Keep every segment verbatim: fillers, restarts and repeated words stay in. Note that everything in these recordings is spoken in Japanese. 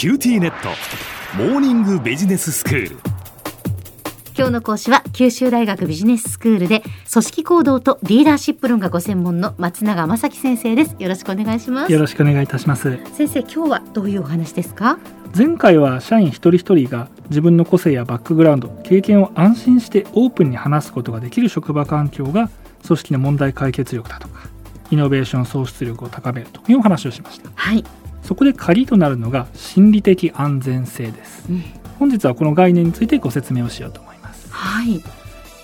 キューティーネットモーニングビジネススクール。今日の講師は九州大学ビジネススクールで組織行動とリーダーシップ論がご専門の松永雅樹先生です。よろしくお願いします。よろしくお願いいたします。先生、今日はどういうお話ですか？前回は社員一人一人が自分の個性やバックグラウンド、経験を安心してオープンに話すことができる職場環境が組織の問題解決力だとかイノベーション創出力を高めるというお話をしました。はい。そこで鍵となるのが心理的安全性です、うん、本日はこの概念についてご説明をしようと思います、はい、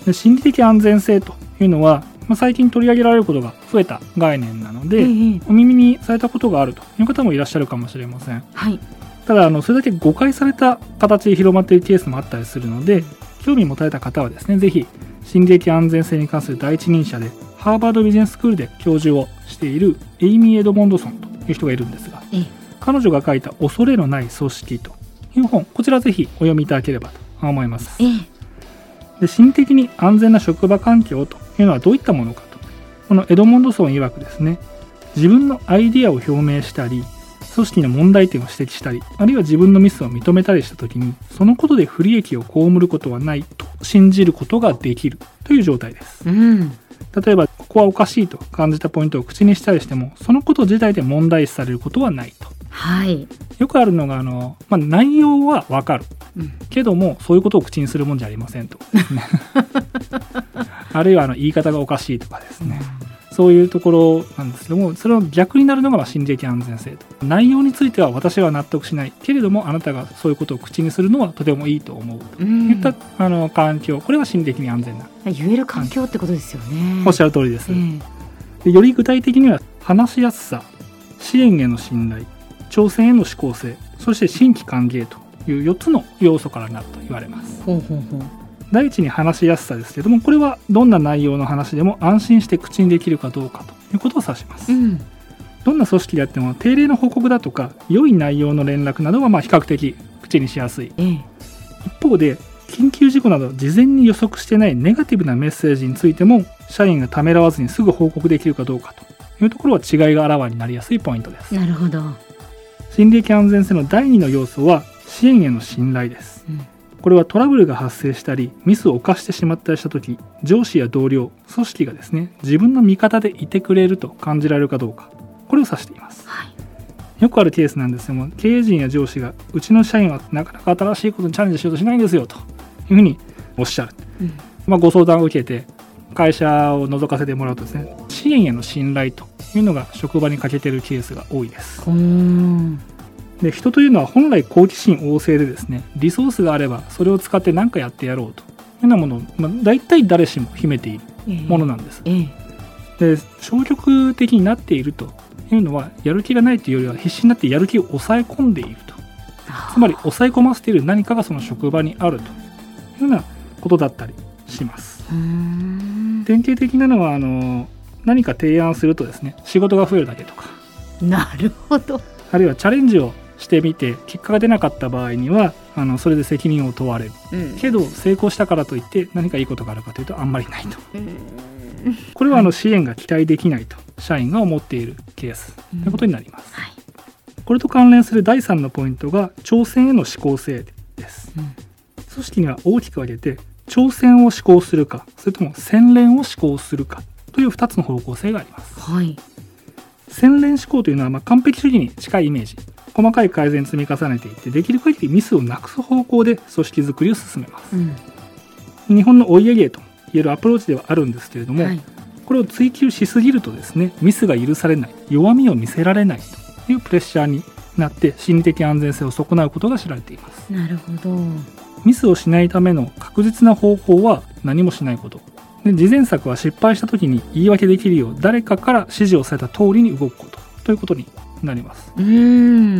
で心理的安全性というのは、まあ、最近取り上げられることが増えた概念なので、ええ、お耳にされたことがあるという方もいらっしゃるかもしれません、はい、ただあのそれだけ誤解された形で広まっているケースもあったりするので、興味持たれた方はですね、ぜひ心理的安全性に関する第一人者でハーバードビジネススクールで教授をしているエイミー・エドモンドソンという人がいるんですが、ええ、彼女が書いた恐れのない組織という本、こちらぜひお読みいただければと思います、ええ、で心理的に安全な職場環境というのはどういったものかと、このエドモンドソン曰くですね、自分のアイディアを表明したり、組織の問題点を指摘したり、あるいは自分のミスを認めたりしたときに、そのことで不利益を被ることはないと信じることができるという状態です、うん、例えばここはおかしいと感じたポイントを口にしたりしても、そのこと自体で問題視されることはないと。はい、よくあるのがあの、まあ、内容は分かる、うん、けどもそういうことを口にするもんじゃありませんとあるいはあの言い方がおかしいとかですね、うん、そういうところなんですけども、それの逆になるのが心理的安全性と。内容については私は納得しないけれども、あなたがそういうことを口にするのはとてもいいと思うといった、うん、あの環境、これが心理的に安全な言える環境ってことですよね。おっしゃる通りです、えー、でより具体的には話しやすさ、支援への信頼、挑戦への指向性、そして新規歓迎というよっつの要素からなると言われます、うんうんうん、第一に話しやすさですけれども、これはどんな内容の話でも安心して口にできるかどうかということを指します、うん、どんな組織であっても定例の報告だとか良い内容の連絡などはまあ比較的口にしやすい、うん、一方で緊急事故など事前に予測してないネガティブなメッセージについても、社員がためらわずにすぐ報告できるかどうかというところは違いがあらわになりやすいポイントです。なるほど。心理的安全性の第二の要素は支援への信頼です、うん、これはトラブルが発生したりミスを犯してしまったりした時、上司や同僚、組織がですね、自分の味方でいてくれると感じられるかどうか、これを指しています、はい、よくあるケースなんですけども、経営陣や上司がうちの社員はなかなか新しいことにチャレンジしようとしないんですよというふうにおっしゃる、うんまあ、ご相談を受けて会社を覗かせてもらうとですね、支援への信頼というのが職場に欠けているケースが多いです。で、人というのは本来好奇心旺盛でですね、リソースがあればそれを使って何かやってやろうというようなものを、まあ、大体誰しも秘めているものなんです、えーえー、で消極的になっているというのは、やる気がないというよりは必死になってやる気を抑え込んでいると、つまり抑え込ませている何かがその職場にあるというようなことだったりします。うーん、典型的なのはあの何か提案するとですね、仕事が増えるだけとか、なるほど、あるいはチャレンジをしてみて結果が出なかった場合にはあのそれで責任を問われる、うん、けど成功したからといって何かいいことがあるかというとあんまりないと、うん、これはあの支援が期待できないと社員が思っているケースということになります、うんはい、これと関連するだいさんのポイントが挑戦への指向性です、うん、組織には大きく分けて挑戦を指向するか、それとも洗練を指向するかというふたつの方向性があります、はい、洗練思考というのはまあ完璧主義に近いイメージ、細かい改善を積み重ねていって、できる限りミスをなくす方向で組織づくりを進めます、うん、日本のお家芸といえるアプローチではあるんですけれども、はい、これを追求しすぎるとですね、ミスが許されない、弱みを見せられないというプレッシャーになって心理的安全性を損なうことが知られています。なるほど。ミスをしないための確実な方法は何もしないことで、事前策は失敗した時に言い訳できるよう誰かから指示をされた通りに動くことということになります。うー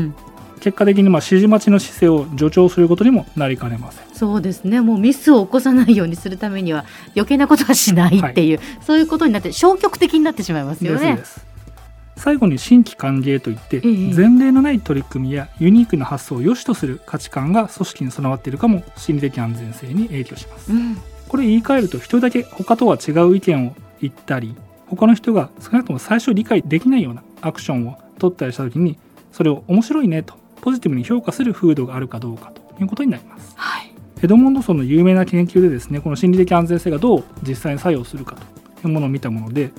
ん、結果的にまあ指示待ちの姿勢を助長することにもなりかねません。そうですね、もうミスを起こさないようにするためには余計なことはしないっていう、はい、そういうことになって消極的になってしまいますよね。ですです最後に新規歓迎といって、ええ、前例のない取り組みやユニークな発想を良しとする価値観が組織に備わっているかも心理的安全性に影響します、うんこれ言い換えると、一人だけ他とは違う意見を言ったり、他の人が少なくとも最初理解できないようなアクションを取ったりした時に、それを面白いねとポジティブに評価する風土があるかどうかということになります、はい。エドモンドソンの有名な研究でですね、この心理的安全性がどう実際に作用するかというものを見たもので、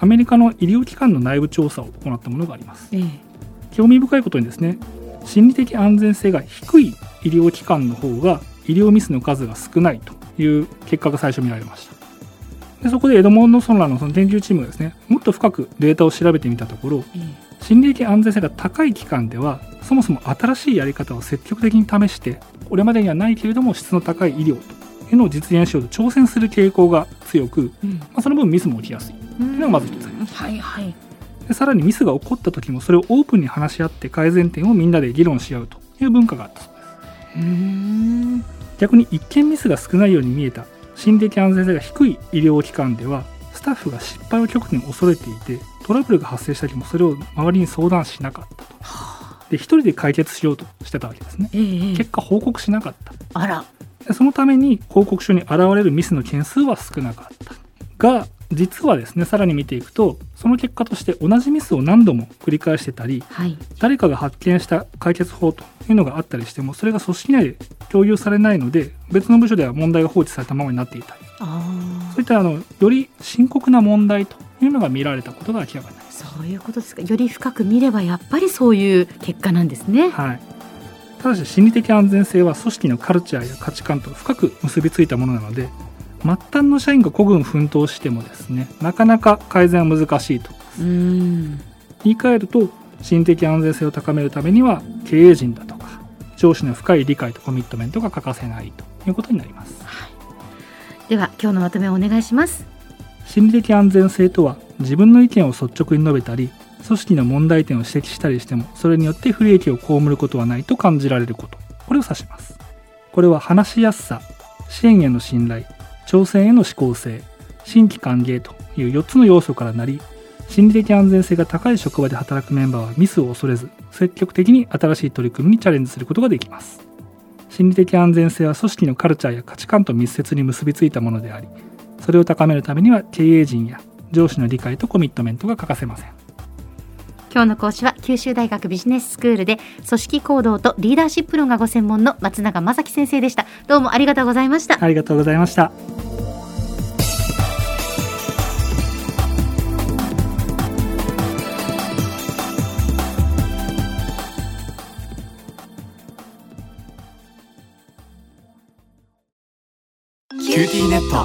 アメリカの医療機関の内部調査を行ったものがあります、えー、興味深いことにですね、心理的安全性が低い医療機関の方が医療ミスの数が少ないという結果が最初見られました。でそこでエドモンドソンらのその研究チームがですね、もっと深くデータを調べてみたところ、えー、心理的安全性が高い機関ではそもそも新しいやり方を積極的に試して、これまでにはないけれども質の高い医療というのを実現しようと挑戦する傾向が強く、うんまあ、その分ミスも起きやすいというのがまず一つあります、うんはいはい、でさらにミスが起こった時もそれをオープンに話し合って改善点をみんなで議論し合うという文化があったそうです。うーん逆に一見ミスが少ないように見えた心理的安全性が低い医療機関ではスタッフが失敗を極端に恐れていて、トラブルが発生した時もそれを周りに相談しなかったと、はあで一人で解決しようとしてたわけですね、えー、結果報告しなかった。あらでそのために報告書に現れるミスの件数は少なかったが、実はですねさらに見ていくと、その結果として同じミスを何度も繰り返してたり、はい、誰かが発見した解決法というのがあったりしてもそれが組織内で共有されないので、別の部署では問題が放置されたままになっていたり、あそういったあのより深刻な問題というのが見られたことが明らかになります。そういうことですか。より深く見ればやっぱりそういう結果なんですね、はい、ただし心理的安全性は組織のカルチャーや価値観と深く結びついたものなので、末端の社員が孤軍奮闘してもですねなかなか改善は難しいと。うーん言い換えると、心理的安全性を高めるためには経営陣だとか上司の深い理解とコミットメントが欠かせないということになります、はい。では今日のまとめをお願いします。心理的安全性とは、自分の意見を率直に述べたり組織の問題点を指摘したりしてもそれによって不利益を被ることはないと感じられること、これを指します。これは話しやすさ、支援への信頼、挑戦への思考性、新規歓迎というよっつの要素からなり、心理的安全性が高い職場で働くメンバーはミスを恐れず積極的に新しい取り組みにチャレンジすることができます。心理的安全性は組織のカルチャーや価値観と密接に結びついたものであり、それを高めるためには経営陣や上司の理解とコミットメントが欠かせません。今日の講師は九州大学ビジネススクールで組織行動とリーダーシップ論がご専門の松永雅樹先生でした。どうもありがとうございました。ありがとうございました。キューティーネット